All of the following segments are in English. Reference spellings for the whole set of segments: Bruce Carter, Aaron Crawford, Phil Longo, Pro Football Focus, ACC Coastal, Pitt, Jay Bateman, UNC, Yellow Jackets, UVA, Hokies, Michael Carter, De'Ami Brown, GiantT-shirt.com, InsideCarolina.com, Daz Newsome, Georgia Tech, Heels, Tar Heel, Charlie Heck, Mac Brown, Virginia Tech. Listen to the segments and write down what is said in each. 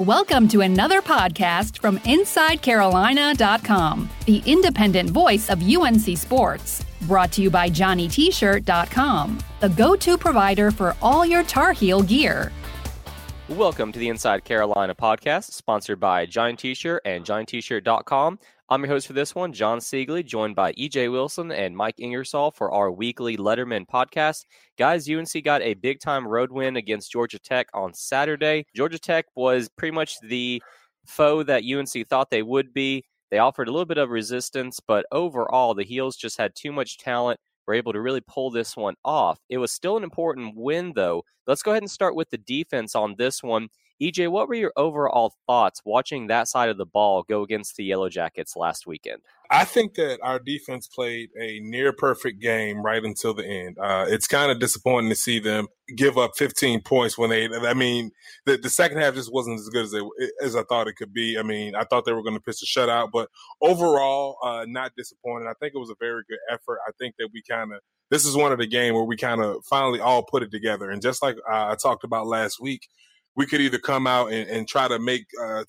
Welcome to another podcast from InsideCarolina.com, the independent voice of UNC sports. Brought to you by JohnnyT-shirt.com, the go-to provider for all your Tar Heel gear. Welcome to the Inside Carolina podcast, sponsored by Giant T-Shirt and GiantT-shirt.com. I'm your host for this one, John Shigley, joined by E.J. Wilson and Mike Ingersoll for our weekly Letterman podcast. Guys, UNC got a big-time road win against Georgia Tech on Saturday. Georgia Tech was pretty much the foe that UNC thought they would be. They offered a little bit of resistance, but overall, the Heels just had too much talent. We're able to really pull this one off. It was still an important win, though. Let's go ahead and start with the defense on this one. EJ, what were your overall thoughts watching that side of the ball go against the Yellow Jackets last weekend? I think that our defense played a near-perfect game right until the end. It's kind of disappointing to see them give up 15 points when they – I mean, the second half just wasn't as good as I thought it could be. I mean, I thought they were going to pitch a shutout, but overall, not disappointed. I think it was a very good effort. I think that we kind of – this is one of the games where we kind of finally all put it together. And just like I talked about last week, we could either come out and try to make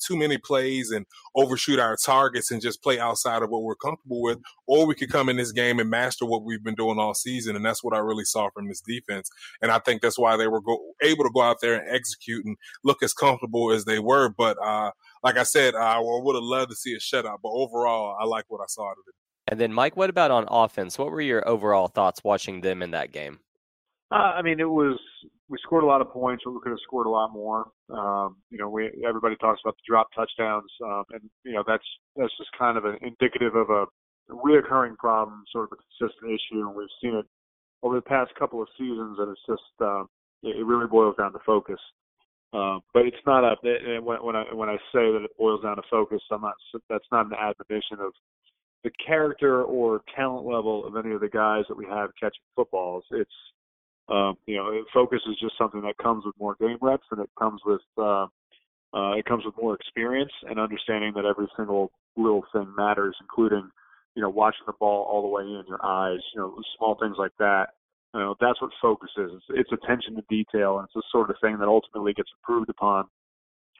too many plays and overshoot our targets and just play outside of what we're comfortable with, or we could come in this game and master what we've been doing all season. And that's what I really saw from this defense. And I think that's why they were able to go out there and execute and look as comfortable as they were. But like I said, I would have loved to see a shutout. But overall, I like what I saw out of it. And then, Mike, what about on offense? What were your overall thoughts watching them in that game? I mean, it was – we scored a lot of points, but we could have scored a lot more. Everybody talks about the drop touchdowns, that's just kind of indicative of a reoccurring problem, sort of a consistent issue. And we've seen it over the past couple of seasons, and it's just it really boils down to focus. But it's not a – when I say that it boils down to focus, that's not an admonition of the character or talent level of any of the guys that we have catching footballs. It's – focus is just something that comes with more game reps, and it comes with more experience and understanding that every single little thing matters, including, watching the ball all the way in your eyes, small things like that. That's what focus is. It's attention to detail, and it's the sort of thing that ultimately gets improved upon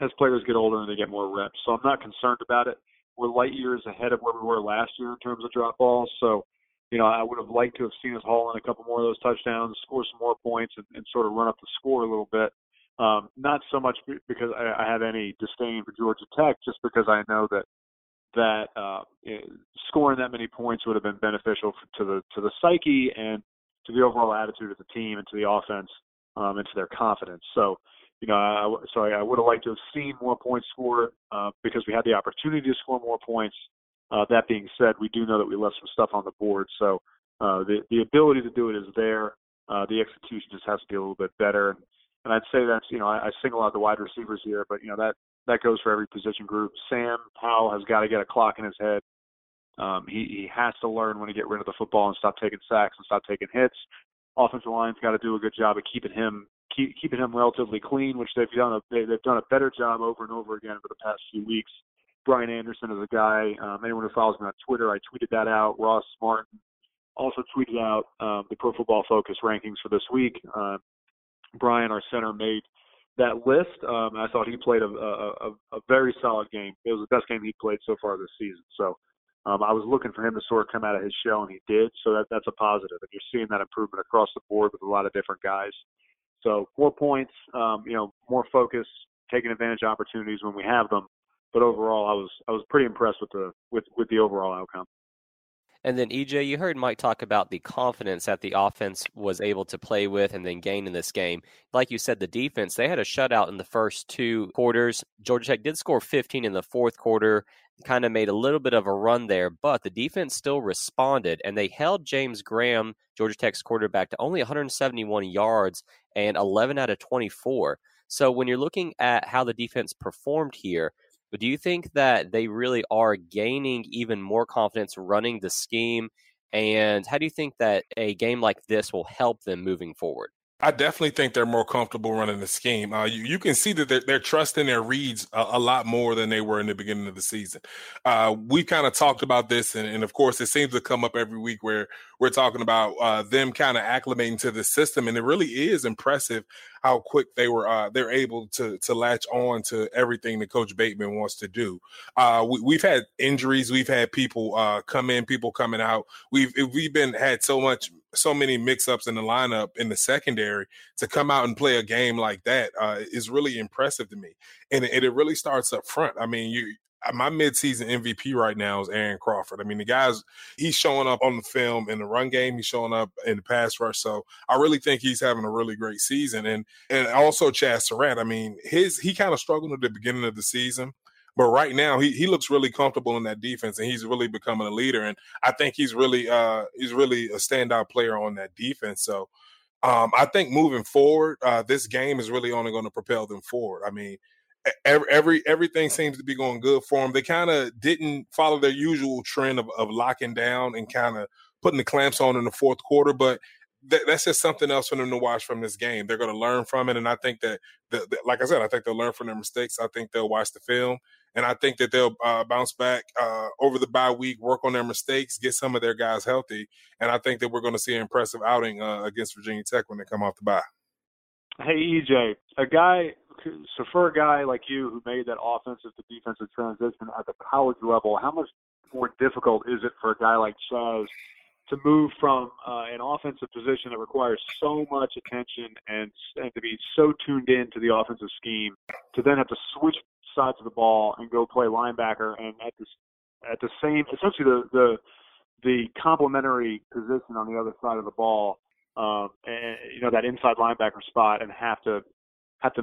as players get older and they get more reps. So I'm not concerned about it. We're light years ahead of where we were last year in terms of drop balls. So, I would have liked to have seen us haul in a couple more of those touchdowns, score some more points, and sort of run up the score a little bit. Not so much because I have any disdain for Georgia Tech, just because I know that scoring that many points would have been beneficial to the psyche and to the overall attitude of the team and to the offense and to their confidence. So, I would have liked to have seen more points scored because we had the opportunity to score more points. That being said, we do know that we left some stuff on the board. So the ability to do it is there. The execution just has to be a little bit better. And I'd say that's, I single out the wide receivers here, but, that goes for every position group. Sam Powell has got to get a clock in his head. He has to learn when to get rid of the football and stop taking sacks and stop taking hits. Offensive line's got to do a good job of keeping him relatively clean, which they've done a better job over and over again for the past few weeks. Brian Anderson is a guy, anyone who follows me on Twitter, I tweeted that out. Ross Martin also tweeted out the Pro Football Focus rankings for this week. Brian, our center, made that list. I thought he played a very solid game. It was the best game he played so far this season. So I was looking for him to sort of come out of his shell, and he did. So that's a positive. And you're seeing that improvement across the board with a lot of different guys. So 4 points, more focus, taking advantage of opportunities when we have them. But overall, I was pretty impressed with the overall outcome. And then, EJ, you heard Mike talk about the confidence that the offense was able to play with and then gain in this game. Like you said, the defense, they had a shutout in the first two quarters. Georgia Tech did score 15 in the fourth quarter, kind of made a little bit of a run there, but the defense still responded, and they held James Graham, Georgia Tech's quarterback, to only 171 yards and 11 out of 24. So when you're looking at how the defense performed here, but do you think that they really are gaining even more confidence running the scheme? And how do you think that a game like this will help them moving forward? I definitely think they're more comfortable running the scheme. You can see that they're trusting their reads a lot more than they were in the beginning of the season. We kind of talked about this, and of course, it seems to come up every week where we're talking about them kind of acclimating to the system, and it really is impressive how quick they were they're able to latch on to everything that Coach Bateman wants to do. We've had injuries, we've had people come in, people coming out. We've been had so many mix-ups in the lineup in the secondary. To come out and play a game like that is really impressive to me, and it really starts up front. I mean, my midseason MVP right now is Aaron Crawford. I mean, the guy's he's showing up on the film in the run game. He's showing up in the pass rush. So I really think he's having a really great season. And also Chazz Surratt. I mean, he kind of struggled at the beginning of the season, but right now he looks really comfortable in that defense, and he's really becoming a leader. And I think he's really a standout player on that defense. So I think moving forward, this game is really only going to propel them forward. I mean, everything seems to be going good for them. They kind of didn't follow their usual trend of locking down and kind of putting the clamps on in the fourth quarter, but that's just something else for them to watch from this game. They're going to learn from it, and I think that, like I said, I think they'll learn from their mistakes. I think they'll watch the film, and I think that they'll bounce back over the bye week, work on their mistakes, get some of their guys healthy, and I think that we're going to see an impressive outing against Virginia Tech when they come off the bye. Hey, EJ, for a guy like you who made that offensive to defensive transition at the college level, how much more difficult is it for a guy like Chazz to move from an offensive position that requires so much attention and to be so tuned in to the offensive scheme to then have to switch sides of the ball and go play linebacker and at the same essentially the complementary position on the other side of the ball, and you know, that inside linebacker spot, and have to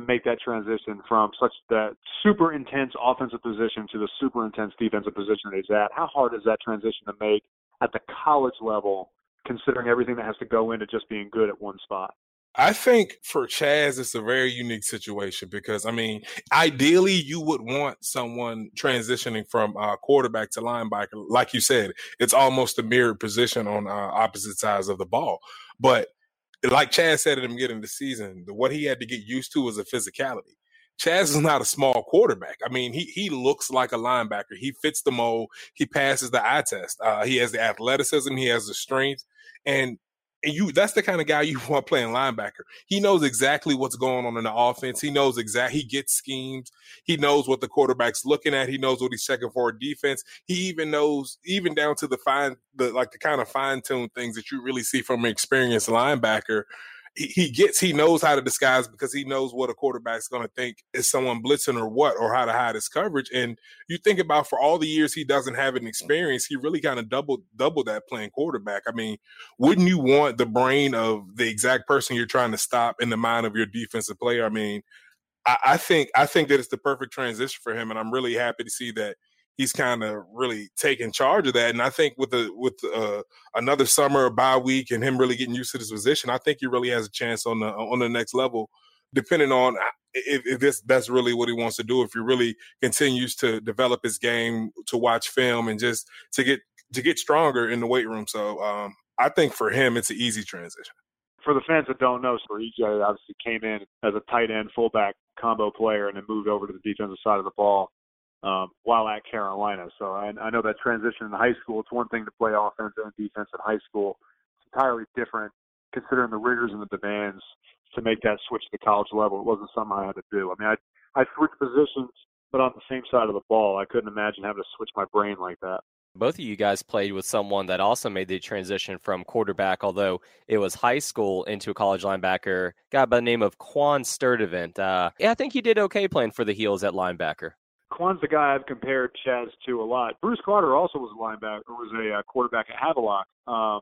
make that transition from such that super intense offensive position to the super intense defensive position that he's at? How hard is that transition to make at the college level, considering everything that has to go into just being good at one spot? I think for Chazz, it's a very unique situation because, I mean, ideally you would want someone transitioning from quarterback to linebacker. Like you said, it's almost a mirrored position on opposite sides of the ball. But like Chazz said at the beginning of the season, what he had to get used to was a physicality. Chazz is not a small quarterback. I mean, he looks like a linebacker. He fits the mold. He passes the eye test. He has the athleticism. He has the strength. And that's the kind of guy you want playing linebacker. He knows exactly what's going on in the offense. He knows he gets schemes. He knows what the quarterback's looking at. He knows what he's checking for in defense. He even knows, even down to the kind of fine-tuned things that you really see from an experienced linebacker. He knows how to disguise because he knows what a quarterback's going to think is someone blitzing or what, or how to hide his coverage. And you think about, for all the years he doesn't have an experience, he really kind of doubled that playing quarterback. I mean, wouldn't you want the brain of the exact person you're trying to stop in the mind of your defensive player? I mean, I think that it's the perfect transition for him, and I'm really happy to see that he's kind of really taking charge of that. And I think with another summer, bye week, and him really getting used to this position, I think he really has a chance on the next level, depending on if that's really what he wants to do. If he really continues to develop his game, to watch film, and just to get stronger in the weight room. So I think for him, it's an easy transition. For the fans that don't know, so EJ obviously came in as a tight end fullback combo player and then moved over to the defensive side of the ball while at Carolina. So I know that transition in high school, it's one thing to play offense and defense in high school. It's entirely different considering the rigors and the demands to make that switch to the college level. It wasn't something I had to do. I mean, I switched positions, but on the same side of the ball. I couldn't imagine having to switch my brain like that. Both of you guys played with someone that also made the transition from quarterback, although it was high school, into a college linebacker, a guy by the name of Kwon Sturdivant. I think he did okay playing for the Heels at linebacker. Kwon's the guy I've compared Chazz to a lot. Bruce Carter also was a linebacker, or was a quarterback at Havelock. I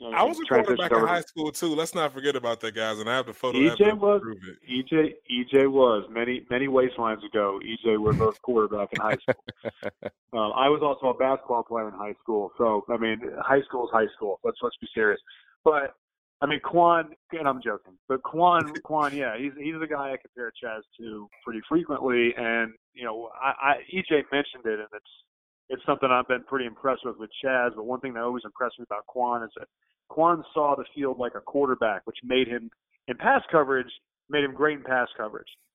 was a quarterback in high school too. Let's not forget about that, guys. And I have the photo. EJ was many waistlines ago. EJ was both quarterback in high school. I was also a basketball player in high school. So I mean, high school is high school. Let's be serious. But I mean, Kwon, and I'm joking, but Kwon, yeah, he's the guy I compare Chazz to pretty frequently. And, you know, EJ mentioned it, and it's something I've been pretty impressed with Chazz. But one thing that always impressed me about Kwon is that Kwon saw the field like a quarterback, which made him great in pass coverage.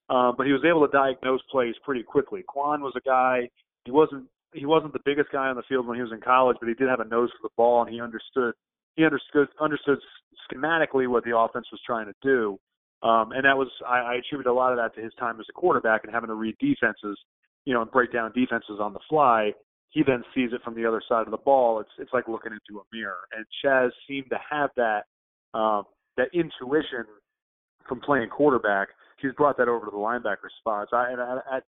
But he was able to diagnose plays pretty quickly. Kwon was a guy, he wasn't the biggest guy on the field when he was in college, but he did have a nose for the ball, and he understood schematically what the offense was trying to do, And that was, I attribute a lot of that to his time as a quarterback and having to read defenses, you know, and break down defenses on the fly. He then sees it from the other side of the ball. It's like looking into a mirror. And Chazz seemed to have that that intuition from playing quarterback. He's brought that over to the linebacker spots. And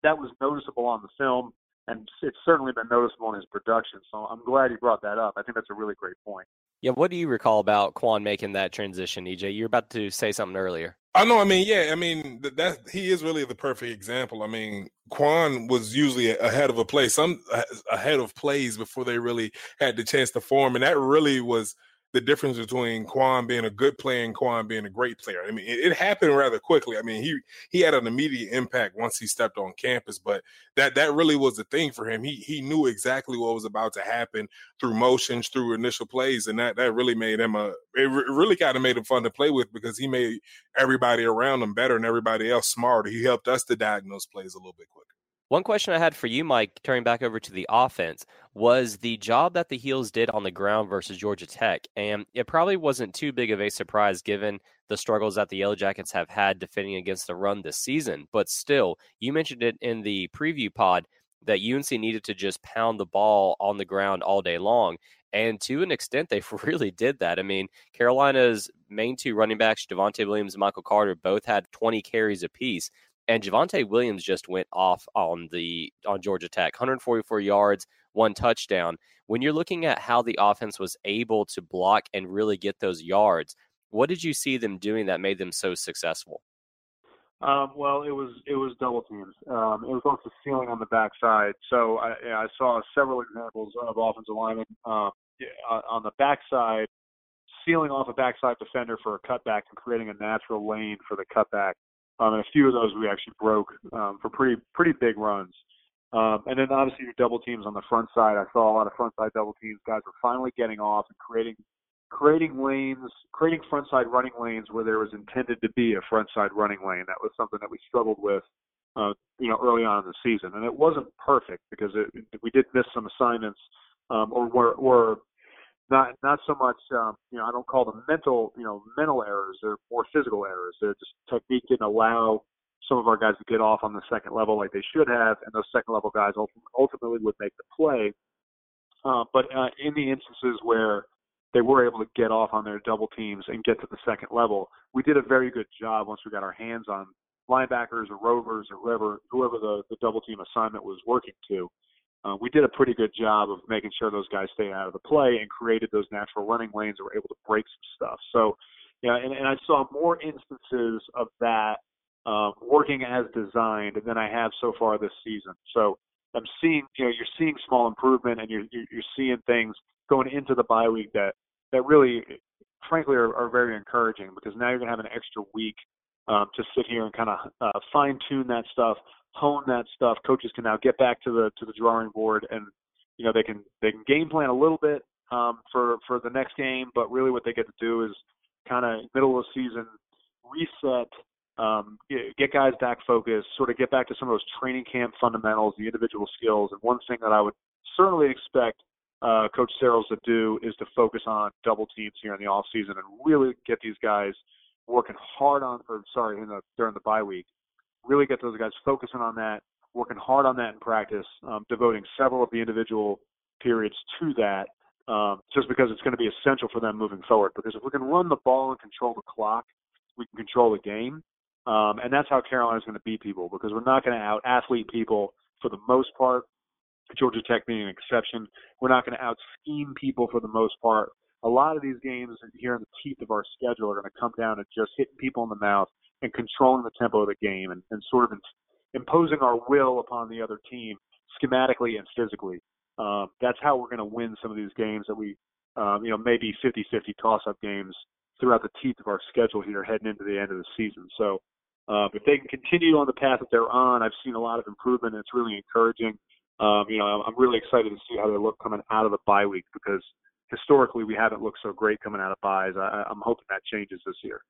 that was noticeable on the film, and it's certainly been noticeable in his production. So I'm glad he brought that up. I think that's a really great point. Yeah, what do you recall about Kwon making that transition, EJ? You were about to say something earlier. I know. I mean, yeah. I mean, that he is really the perfect example. I mean, Kwon was usually ahead of a play, some ahead of plays before they really had the chance to form, and that really was the difference between Kwon being a good player and Kwon being a great player. I mean, it happened rather quickly. I mean, he had an immediate impact once he stepped on campus, but that really was the thing for him. He knew exactly what was about to happen through motions, through initial plays, and that really made him it really kind of made him fun to play with, because he made everybody around him better and everybody else smarter. He helped us to diagnose plays a little bit quicker. One question I had for you, Mike, turning back over to the offense, was the job that the Heels did on the ground versus Georgia Tech. And it probably wasn't too big of a surprise given the struggles that the Yellow Jackets have had defending against the run this season. But still, you mentioned it in the preview pod that UNC needed to just pound the ball on the ground all day long. And to an extent, they really did that. I mean, Carolina's main two running backs, Javonte Williams and Michael Carter, both had 20 carries apiece. And Javonte Williams just went off on Georgia Tech, 144 yards, one touchdown. When you're looking at how the offense was able to block and really get those yards, what did you see them doing that made them so successful? Well, it was double teams. It was also ceiling on the backside. So I saw several examples of offensive linemen on the backside, sealing off a backside defender for a cutback and creating a natural lane for the cutback. And a few of those we actually broke for pretty big runs. And then obviously your double teams on the front side. I saw a lot of front side double teams. Guys were finally getting off and creating lanes, creating front side running lanes where there was intended to be a front side running lane. That was something that we struggled with, early on in the season. And it wasn't perfect because we did miss some assignments, or not so much, I don't call them mental errors. They're more physical errors. They're just technique didn't allow some of our guys to get off on the second level like they should have, and those second level guys ultimately would make the play. But in the instances where they were able to get off on their double teams and get to the second level, we did a very good job once we got our hands on linebackers or rovers or whoever the double team assignment was working to. We did a pretty good job of making sure those guys stayed out of the play and created those natural running lanes that were able to break some stuff. So, yeah, and I saw more instances of that working as designed than I have so far this season. So I'm seeing, you're seeing small improvement, and you're seeing things going into the bye week that really, frankly, are very encouraging, because now you're going to have an extra week to sit here and kind of fine-tune that stuff, hone that stuff. Coaches can now get back to the drawing board, and they can game plan a little bit for the next game, but really what they get to do is kind of middle of the season reset, get guys back focused, sort of get back to some of those training camp fundamentals, the individual skills. And one thing that I would certainly expect Coach Sarles to do is to focus on double teams here in the off season and really get these guys working hard during the bye week. Really get those guys focusing on that, working hard on that in practice, devoting several of the individual periods to that, just because it's going to be essential for them moving forward. Because if we can run the ball and control the clock, we can control the game. And that's how Carolina's going to beat people, because we're not going to out-athlete people for the most part, Georgia Tech being an exception. We're not going to out-scheme people for the most part. A lot of these games here in the teeth of our schedule are going to come down to just hitting people in the mouth and controlling the tempo of the game and sort of imposing our will upon the other team schematically and physically. That's how we're going to win some of these games that we, maybe 50-50 toss-up games throughout the teeth of our schedule here heading into the end of the season. So if they can continue on the path that they're on, I've seen a lot of improvement, and it's really encouraging. I'm really excited to see how they look coming out of the bye week, because historically we haven't looked so great coming out of byes. I'm hoping that changes this year.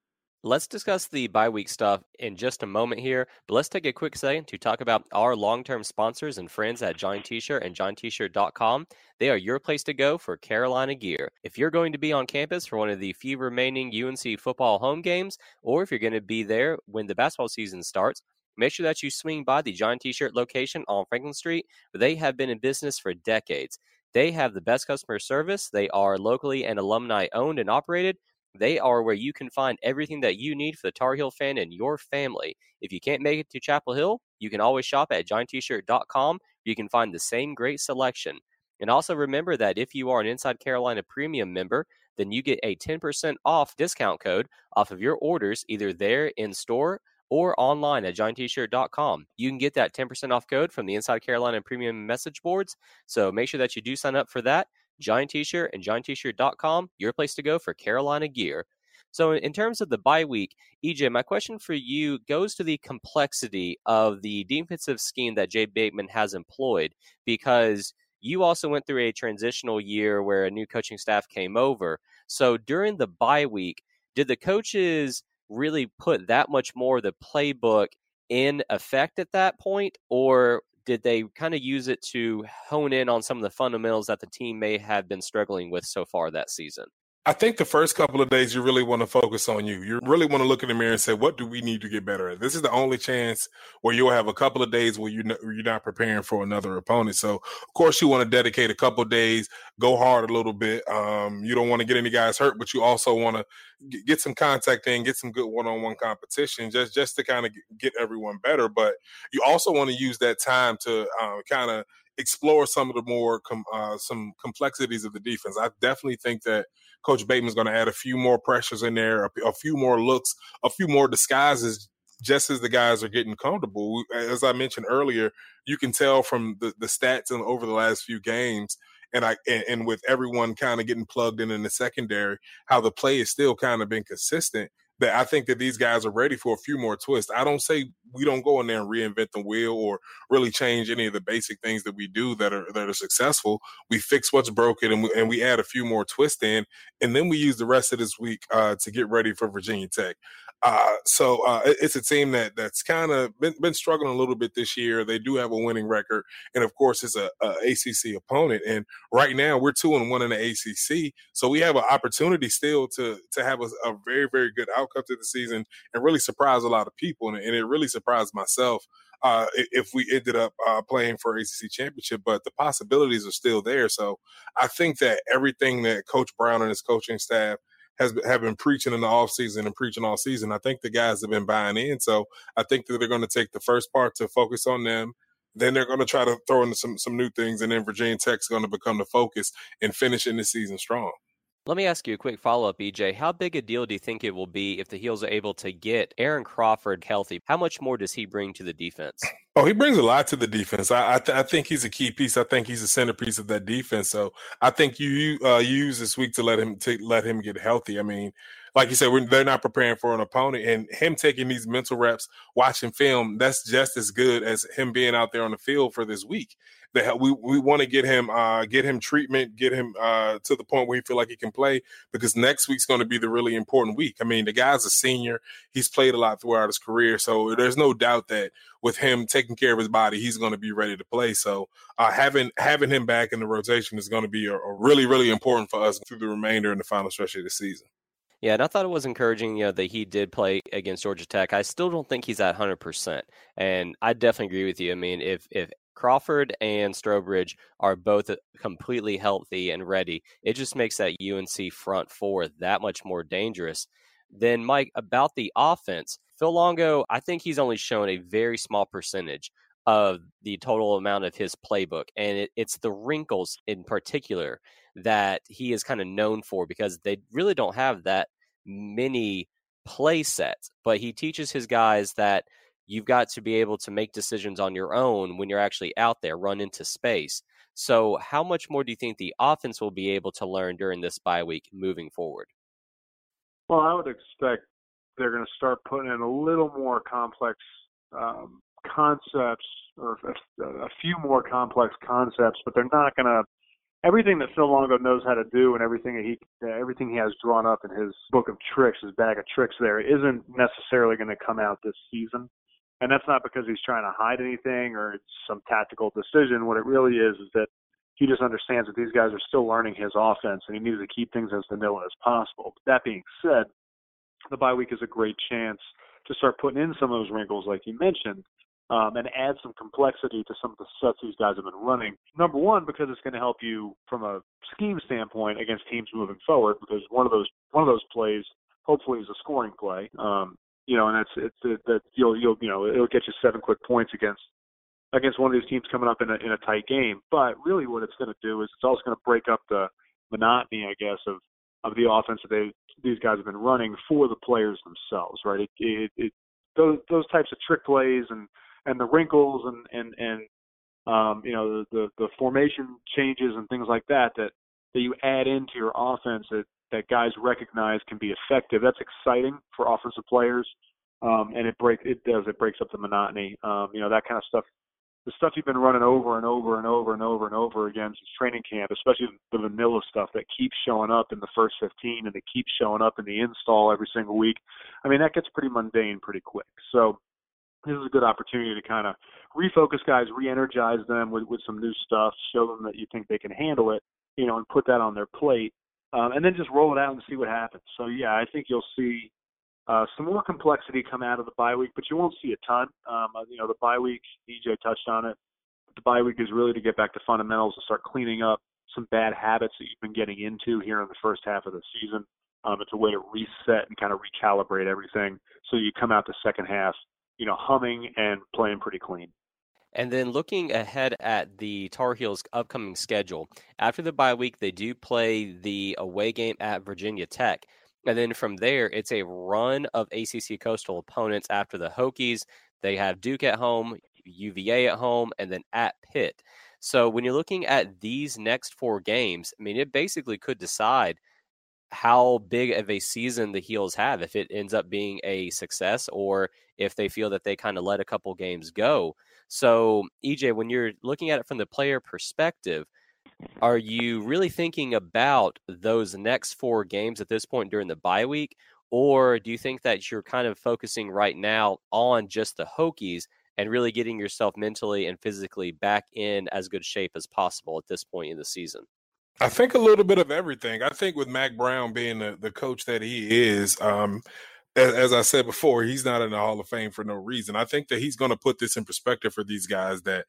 Let's discuss the bye week stuff in just a moment here, but let's take a quick second to talk about our long-term sponsors and friends at Giant T-Shirt and JohnnyT-shirt.com. They are your place to go for Carolina gear. If you're going to be on campus for one of the few remaining UNC football home games, or if you're going to be there when the basketball season starts, make sure that you swing by the Giant T-Shirt location on Franklin Street, where they have been in business for decades. They have the best customer service. They are locally and alumni owned and operated. They are where you can find everything that you need for the Tar Heel fan and your family. If you can't make it to Chapel Hill, you can always shop at GiantT-shirt.com. You can find the same great selection. And also remember that if you are an Inside Carolina Premium member, then you get a 10% off discount code off of your orders, either there in store or online at GiantT-shirt.com. You can get that 10% off code from the Inside Carolina Premium message boards. So make sure that you do sign up for that. Giant T-Shirt and GiantT-shirt.com, your place to go for Carolina gear. So in terms of the bye week, EJ, my question for you goes to the complexity of the defensive scheme that Jay Bateman has employed, because you also went through a transitional year where a new coaching staff came over. So during the bye week, did the coaches really put that much more of the playbook in effect at that point, or did they kind of use it to hone in on some of the fundamentals that the team may have been struggling with so far that season? I think the first couple of days you really want to focus on you. You really want to look in the mirror and say, what do we need to get better at? This is the only chance where you'll have a couple of days where you're not preparing for another opponent. So, of course, you want to dedicate a couple of days, go hard a little bit. You don't want to get any guys hurt, but you also want to get some contact in, get some good one-on-one competition just to kind of get everyone better. But you also want to use that time to kind of explore some of the more some complexities of the defense. I definitely think that Coach Bateman's going to add a few more pressures in there, a few more looks, a few more disguises, just as the guys are getting comfortable. As I mentioned earlier, you can tell from the stats and over the last few games, and with everyone kind of getting plugged in the secondary, how the play has still kind of been consistent, that I think that these guys are ready for a few more twists. I don't say we don't go in there and reinvent the wheel or really change any of the basic things that we do that are successful. We fix what's broken and we add a few more twists in, and then we use the rest of this week to get ready for Virginia Tech. So it's a team that's kind of been struggling a little bit this year. They do have a winning record, and of course, it's a ACC opponent. And right now, we're 2-1 in the ACC, so we have an opportunity still to have a very, very good outcome to the season and really surprise a lot of people. And it really surprised myself if we ended up playing for ACC championship, but the possibilities are still there. So I think that everything that Coach Brown and his coaching staff have been preaching in the offseason and preaching all season, I think the guys have been buying in. So I think that they're going to take the first part to focus on them. Then they're going to try to throw in some new things, and then Virginia Tech's going to become the focus and finish in the season strong. Let me ask you a quick follow-up, EJ. How big a deal do you think it will be if the Heels are able to get Aaron Crawford healthy? How much more does he bring to the defense? Oh, he brings a lot to the defense. I think he's a key piece. I think he's a centerpiece of that defense. So I think you use this week to let him get healthy. I mean, like you said, they're not preparing for an opponent, and him taking these mental reps, watching film, that's just as good as him being out there on the field for this week. We want to get him treatment, get him to the point where he feel like he can play, because next week's going to be the really important week. I mean, the guy's a senior. He's played a lot throughout his career, so there's no doubt that with him taking care of his body, he's going to be ready to play. So having him back in the rotation is going to be a really, really important for us through the remainder and the final stretch of the season. Yeah, and I thought it was encouraging, that he did play against Georgia Tech. I still don't think he's at 100%, and I definitely agree with you. I mean, if Crawford and Strobridge are both completely healthy and ready, it just makes that UNC front four that much more dangerous. Then, Mike, about the offense, Phil Longo, I think he's only shown a very small percentage of the total amount of his playbook, and it's the wrinkles in particular that he is kind of known for, because they really don't have that many play sets, but he teaches his guys that you've got to be able to make decisions on your own when you're actually out there, run into space. So how much more do you think the offense will be able to learn during this bye week moving forward? Well, I would expect they're going to start putting in a little more complex concepts, or a few more complex concepts, but they're not going to everything that Phil Longo knows how to do and everything he has drawn up in his book of tricks, his bag of tricks there, isn't necessarily going to come out this season. And that's not because he's trying to hide anything or it's some tactical decision. What it really is that he just understands that these guys are still learning his offense and he needs to keep things as vanilla as possible. But that being said, the bye week is a great chance to start putting in some of those wrinkles like you mentioned, and add some complexity to some of the sets these guys have been running. Number one, because it's going to help you from a scheme standpoint against teams moving forward, because one of those plays hopefully is a scoring play. It'll get you 7 quick points against one of these teams coming up in a tight game. But really, what it's going to do is it's also going to break up the monotony, I guess, of the offense that these guys have been running for the players themselves, right? Those types of trick plays and the wrinkles and the formation changes and things like that you add into your offense that guys recognize can be effective. That's exciting for offensive players, and it breaks up the monotony. That kind of stuff, the stuff you've been running over and over again since training camp, especially the vanilla stuff that keeps showing up in the first 15 and it keeps showing up in the install every single week. I mean, that gets pretty mundane pretty quick. So this is a good opportunity to kind of refocus guys, re-energize them with some new stuff, show them that you think they can handle it, and put that on their plate. And then just roll it out and see what happens. So, yeah, I think you'll see some more complexity come out of the bye week, but you won't see a ton. The bye week, EJ touched on it. The bye week is really to get back to fundamentals and start cleaning up some bad habits that you've been getting into here in the first half of the season. It's a way to reset and kind of recalibrate everything so you come out the second half, humming and playing pretty clean. And then looking ahead at the Tar Heels' upcoming schedule, after the bye week, they do play the away game at Virginia Tech. And then from there, it's a run of ACC Coastal opponents after the Hokies. They have Duke at home, UVA at home, and then at Pitt. So when you're looking at these next 4 games, I mean, it basically could decide how big of a season the Heels have, if it ends up being a success or if they feel that they kind of let a couple games go. So, EJ, when you're looking at it from the player perspective, are you really thinking about those next 4 games at this point during the bye week, or do you think that you're kind of focusing right now on just the Hokies and really getting yourself mentally and physically back in as good shape as possible at this point in the season? I think a little bit of everything. I think with Mac Brown being the coach that he is, as I said before, he's not in the Hall of Fame for no reason. I think that he's going to put this in perspective for these guys, that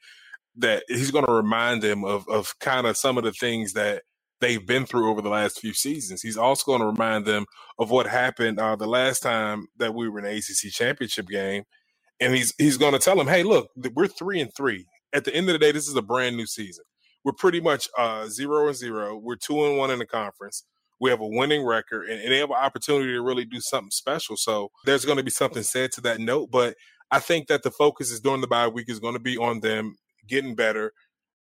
he's going to remind them of kind of some of the things that they've been through over the last few seasons. He's also going to remind them of what happened the last time that we were in the ACC championship game. And he's going to tell them, hey, look, we're 3-3. At the end of the day, this is a brand new season. We're pretty much 0-0. We're 2-1 in the conference. We have a winning record, and they have an opportunity to really do something special. So there's going to be something said to that note. But I think that the focus is during the bye week is going to be on them getting better,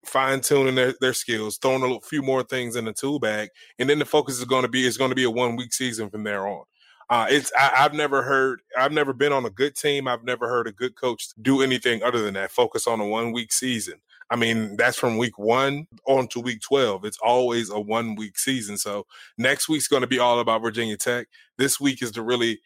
fine-tuning their skills, throwing a few more things in the tool bag, and then the focus is going to be a one-week season from there on. I've never been on a good team. I've never heard a good coach do anything other than that, focus on a one-week season. I mean, that's from week 1 on to week 12. It's always a one-week season. So next week's going to be all about Virginia Tech. This week is to really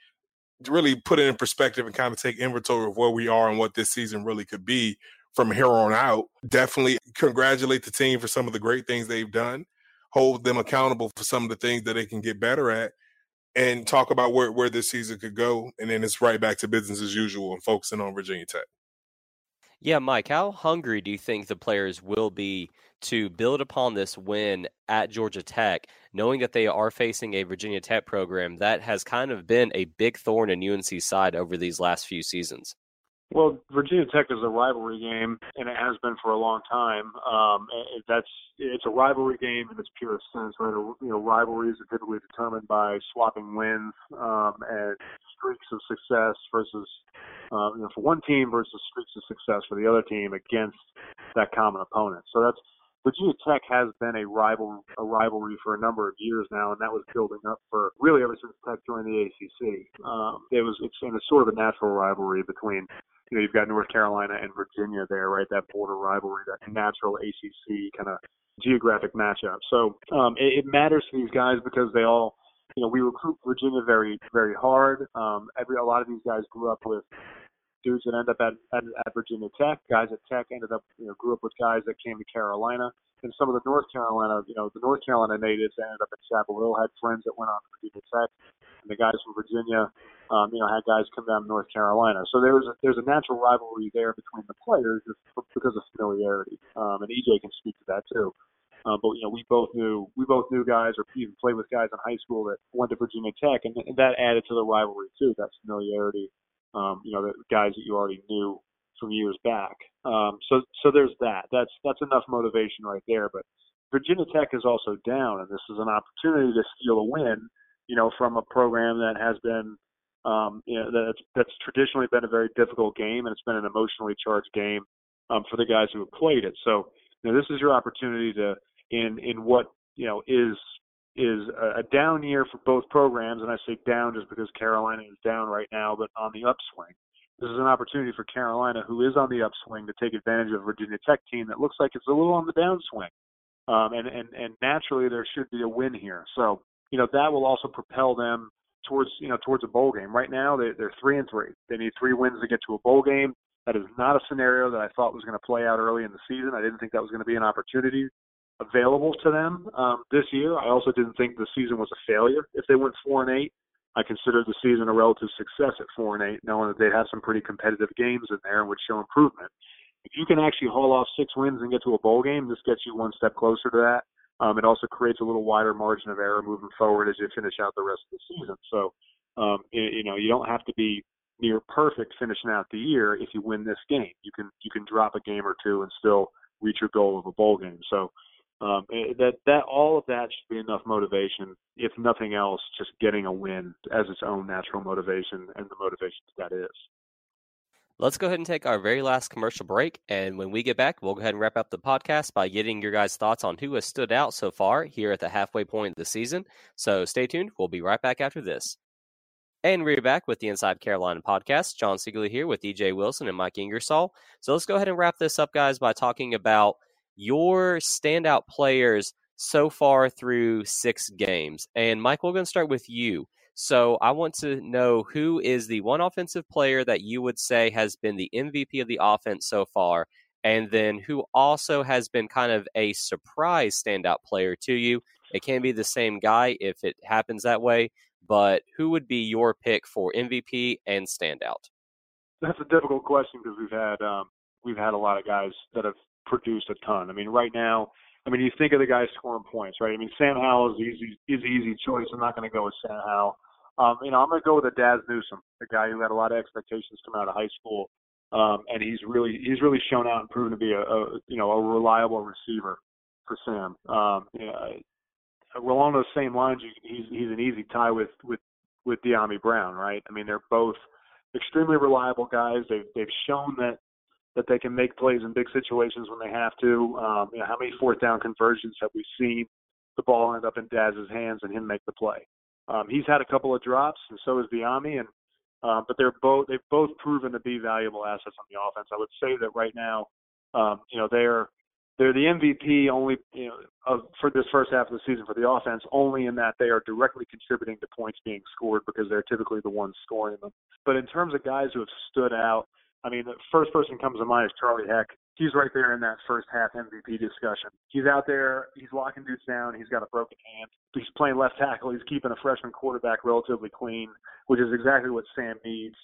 put it in perspective and kind of take inventory of where we are and what this season really could be from here on out. Definitely congratulate the team for some of the great things they've done. Hold them accountable for some of the things that they can get better at, and talk about where this season could go. And then it's right back to business as usual and focusing on Virginia Tech. Yeah, Mike, how hungry do you think the players will be to build upon this win at Georgia Tech, knowing that they are facing a Virginia Tech program that has kind of been a big thorn in UNC's side over these last few seasons? Well, Virginia Tech is a rivalry game, and it has been for a long time. It's a rivalry game in its purest sense, right? Rivalries are typically determined by swapping wins and streaks of success versus for one team versus streaks of success for the other team against that common opponent. So that's Virginia Tech has been a rivalry for a number of years now, and that was building up for really ever since Tech joined the ACC. It's sort of a natural rivalry between. You've got North Carolina and Virginia there, right? That border rivalry, that natural ACC kind of geographic matchup. So it matters to these guys because they all, you know, we recruit Virginia very, very hard. A lot of these guys grew up with dudes that end up at Virginia Tech. Guys at Tech ended up, you know, grew up with guys that came to Carolina. And some of the North Carolina, you know, the North Carolina natives that ended up at Chapel Hill had friends that went on to Virginia Tech. And the guys from Virginia, you know, had guys come down to North Carolina. So there's a natural rivalry there between the players just because of familiarity. And E.J. can speak to that too. But you know, we both knew guys, or even played with guys in high school that went to Virginia Tech, and that added to the rivalry too. That familiarity, you know, the guys that you already knew from years back. So there's that. That's enough motivation right there. But Virginia Tech is also down, and this is an opportunity to steal a win, you know, from a program that has been, you know, that's traditionally been a very difficult game, and it's been an emotionally charged game for the guys who have played it. So you know, this is your opportunity to, in what, you know, is a down year for both programs, and I say down just because Carolina is down right now, but on the upswing. This is an opportunity for Carolina, who is on the upswing, to take advantage of a Virginia Tech team that looks like it's a little on the downswing. And naturally there should be a win here. So, you know, that will also propel them towards a bowl game. Right now they're 3-3. They need 3 wins to get to a bowl game. That is not a scenario that I thought was going to play out early in the season. I didn't think that was going to be an opportunity available to them this year. I also didn't think the season was a failure. If they went 4-8, I considered the season a relative success at 4-8, knowing that they'd have some pretty competitive games in there and would show improvement. If you can actually haul off 6 wins and get to a bowl game, this gets you one step closer to that. It also creates a little wider margin of error moving forward as you finish out the rest of the season. So, you know, you don't have to be near perfect finishing out the year. If you win this game, you can drop a game or two and still reach your goal of a bowl game. So that all of that should be enough motivation, if nothing else, just getting a win as its own natural motivation, and the motivation that is. Let's go ahead and take our very last commercial break, and when we get back, we'll go ahead and wrap up the podcast by getting your guys' thoughts on who has stood out so far here at the halfway point of the season. So stay tuned. We'll be right back after this. And we're back with the Inside Carolina podcast. John Shigley here with E.J. Wilson and Mike Ingersoll. So let's go ahead and wrap this up, guys, by talking about your standout players so far through 6 games. And, Mike, we're going to start with you. So I want to know, who is the one offensive player that you would say has been the MVP of the offense so far, and then who also has been kind of a surprise standout player to you? It can be the same guy if it happens that way, but who would be your pick for MVP and standout? That's a difficult question because we've had a lot of guys that have produced a ton. I mean, right now, I mean, you think of the guys scoring points, right? I mean, Sam Howell is an easy choice. I'm not going to go with Sam Howell. You know, I'm going to go with Daz Newsome, the guy who had a lot of expectations coming out of high school, and he's really shown out and proven to be a reliable receiver for Sam. Along those same lines, he's an easy tie with De'Ami Brown, right? I mean, they're both extremely reliable guys. They've shown that they can make plays in big situations when they have to. You know, how many fourth down conversions have we seen the ball end up in Daz's hands and him make the play? He's had a couple of drops, and so has De'Ami. And but they've both proven to be valuable assets on the offense. I would say that right now, you know, they're the MVP only, you know, for this first half of the season for the offense, only in that they are directly contributing to points being scored because they're typically the ones scoring them. But in terms of guys who have stood out, I mean, the first person comes to mind is Charlie Heck. He's right there in that first half MVP discussion. He's out there. He's locking dudes down. He's got a broken hand. He's playing left tackle. He's keeping a freshman quarterback relatively clean, which is exactly what Sam needs.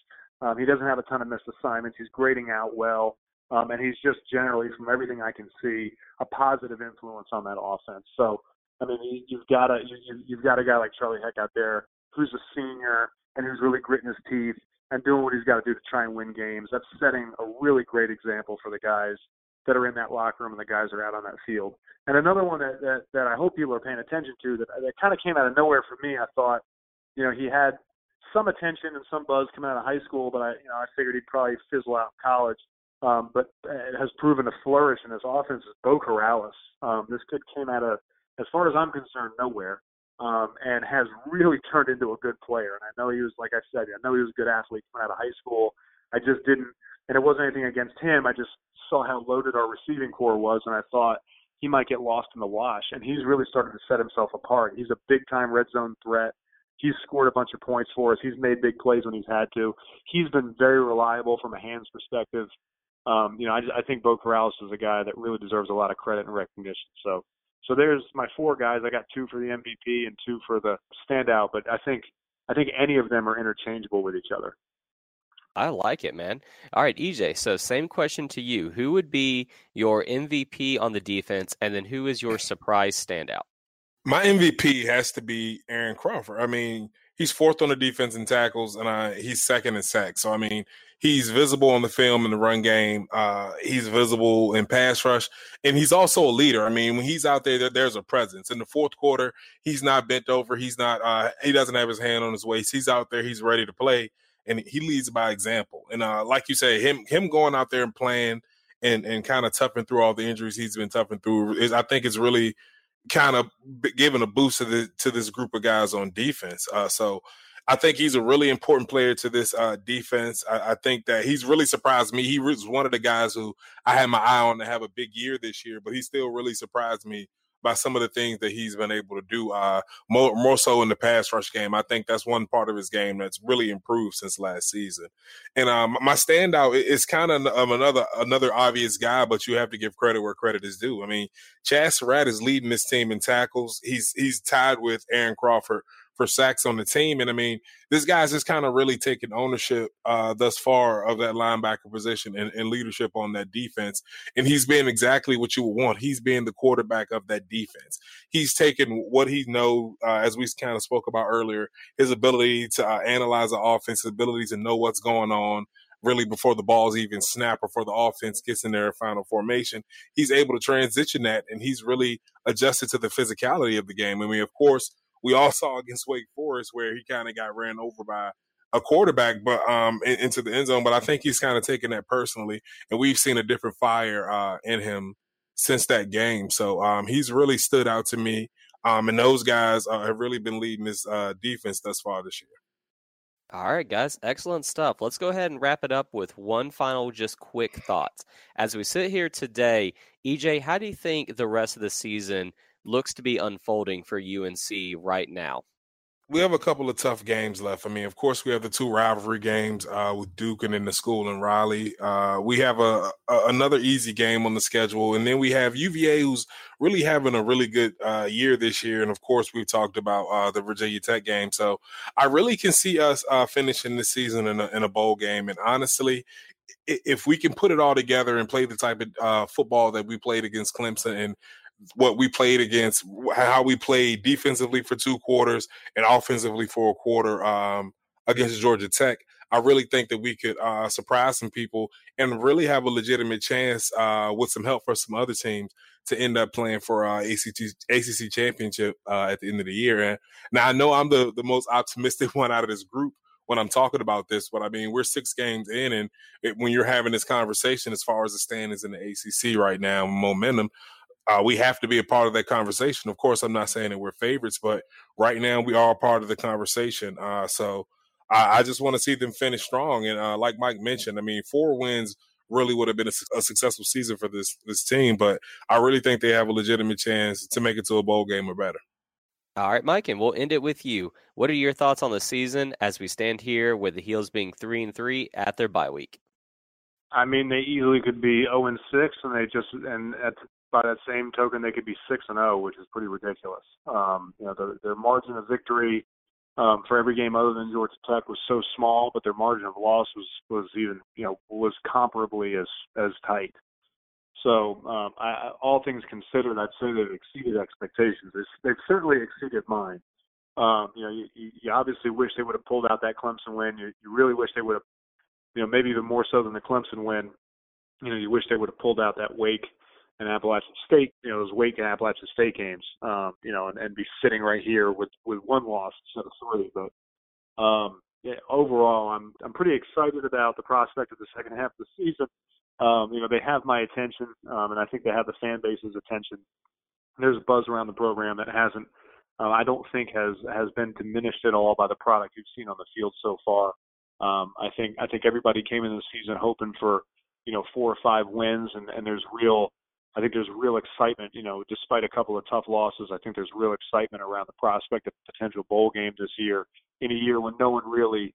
He doesn't have a ton of missed assignments. He's grading out well. And he's just generally, from everything I can see, a positive influence on that offense. So, I mean, you've got a guy like Charlie Heck out there who's a senior and who's really gritting his teeth and doing what he's got to do to try and win games. That's setting a really great example for the guys that are in that locker room and the guys that are out on that field. And another one that I hope people are paying attention to that kind of came out of nowhere for me. I thought, you know, he had some attention and some buzz coming out of high school, but I figured he'd probably fizzle out in college. But it has proven to flourish in his offense is Bo Corrales. This kid came out of, as far as I'm concerned, nowhere, and has really turned into a good player. And I know he was, like I said, I know he was a good athlete coming out of high school. I just didn't, and it wasn't anything against him. I just saw how loaded our receiving core was, and I thought, he might get lost in the wash. And he's really started to set himself apart. He's a big-time red zone threat. He's scored a bunch of points for us. He's made big plays when he's had to. He's been very reliable from a hands perspective. I think Bo Corrales is a guy that really deserves a lot of credit and recognition. So there's my four guys. I got two for the MVP and two for the standout, but I think any of them are interchangeable with each other. I like it, man. All right, EJ, so same question to you. Who would be your MVP on the defense, and then who is your surprise standout? My MVP has to be Aaron Crawford. I mean, he's fourth on the defense in tackles, and he's second in sacks. So, I mean, he's visible on the film in the run game. He's visible in pass rush, and he's also a leader. I mean, when he's out there, there's a presence. In the fourth quarter, he's not bent over. He's not. He doesn't have his hand on his waist. He's out there. He's ready to play, and he leads by example. And like you say, him going out there and playing and kind of toughing through all the injuries he's been toughing through, I think it's really – kind of giving a boost to this group of guys on defense. So I think he's a really important player to this defense. I think that he's really surprised me. He was one of the guys who I had my eye on to have a big year this year, but he still really surprised me by some of the things that he's been able to do, more so in the pass rush game. I think that's one part of his game that's really improved since last season. And my standout is kind of another obvious guy, but you have to give credit where credit is due. I mean, Chazz Surratt is leading this team in tackles. He's tied with Aaron Crawford for sacks on the team. And, I mean, this guy's just kind of really taking ownership thus far of that linebacker position and leadership on that defense. And he's being exactly what you would want. He's being the quarterback of that defense. He's taking what he knows, as we kind of spoke about earlier, his ability to analyze the offense, his ability to know what's going on, really before the ball's even snapped, before the offense gets in their final formation. He's able to transition that, and he's really adjusted to the physicality of the game. I mean, of course, we all saw against Wake Forest where he kind of got ran over by a quarterback, but into the end zone. But I think he's kind of taken that personally, and we've seen a different fire in him since that game. So he's really stood out to me, and those guys have really been leading this defense thus far this year. All right, guys, excellent stuff. Let's go ahead and wrap it up with one final just quick thought. As we sit here today, EJ, how do you think the rest of the season looks to be unfolding for UNC right now? We have a couple of tough games left. I mean, of course, we have the two rivalry games with Duke and then the school in Raleigh. We have another easy game on the schedule. And then we have UVA, who's really having a really good year this year. And, of course, we've talked about the Virginia Tech game. So I really can see us finishing this season in a bowl game. And, honestly, if we can put it all together and play the type of football that we played against Clemson and what we played against, how we played defensively for two quarters and offensively for a quarter against Georgia Tech, I really think that we could surprise some people and really have a legitimate chance with some help for some other teams to end up playing for ACC championship at the end of the year. And now I know I'm the most optimistic one out of this group when I'm talking about this, but I mean, we're 6 games in, and when you're having this conversation as far as the standings in the ACC right now, momentum, we have to be a part of that conversation. Of course, I'm not saying that we're favorites, but right now we are a part of the conversation. So I just want to see them finish strong. And like Mike mentioned, I mean, 4 wins really would have been a successful season for this team, but I really think they have a legitimate chance to make it to a bowl game or better. All right, Mike, and we'll end it with you. What are your thoughts on the season as we stand here with the Heels being 3-3 at their bye week? I mean, they easily could be 0-6, and by that same token, they could be 6-0, which is pretty ridiculous. Their margin of victory for every game other than Georgia Tech was so small, but their margin of loss was comparably as tight. So, all things considered, I'd say they've exceeded expectations. They've certainly exceeded mine. You obviously wish they would have pulled out that Clemson win. You really wish they would have, maybe even more so than the Clemson win. You wish they would have pulled out that Wake and Appalachian State, those Wake and Appalachian State games, and be sitting right here with 1 loss instead of 3. But overall, I'm pretty excited about the prospect of the second half of the season. They have my attention, and I think they have the fan base's attention. There's a buzz around the program that hasn't, I don't think, has been diminished at all by the product you've seen on the field so far. I think everybody came into the season hoping for 4 or 5 wins, and there's real I think there's real excitement, you know, despite a couple of tough losses. I think there's real excitement around the prospect of a potential bowl game this year, in a year when no one really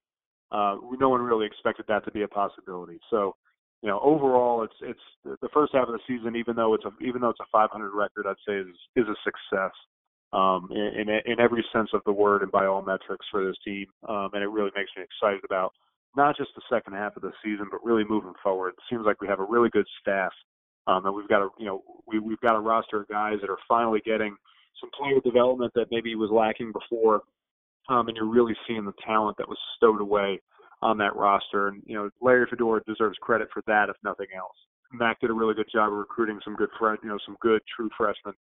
expected that to be a possibility. So, you know, overall, it's the first half of the season, even though it's a 500 record, I'd say is a success in every sense of the word and by all metrics for this team. And it really makes me excited about not just the second half of the season, but really moving forward. It seems like we have a really good staff, and we've got a roster of guys that are finally getting some player development that maybe was lacking before. And you're really seeing the talent that was stowed away on that roster. And, you know, Larry Fedora deserves credit for that, if nothing else. Mac did a really good job of recruiting some good true freshmen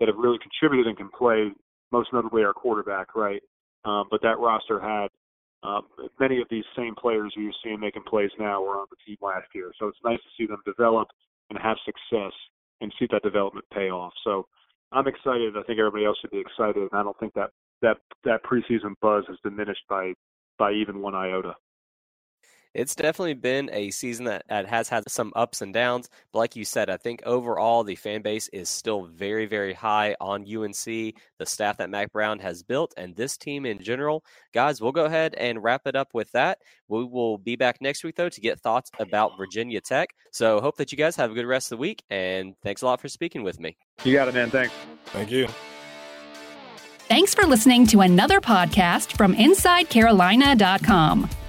that have really contributed and can play, most notably our quarterback, right? But that roster had many of these same players who you're seeing making plays now were on the team last year. So it's nice to see them develop and have success and see that development pay off. So I'm excited. I think everybody else should be excited, and I don't think that preseason buzz has diminished by even one iota. It's definitely been a season that has had some ups and downs. But like you said, I think overall the fan base is still very, very high on UNC, the staff that Mac Brown has built, and this team in general. Guys, we'll go ahead and wrap it up with that. We will be back next week, though, to get thoughts about Virginia Tech. So hope that you guys have a good rest of the week, and thanks a lot for speaking with me. You got it, man. Thanks. Thank you. Thanks for listening to another podcast from InsideCarolina.com.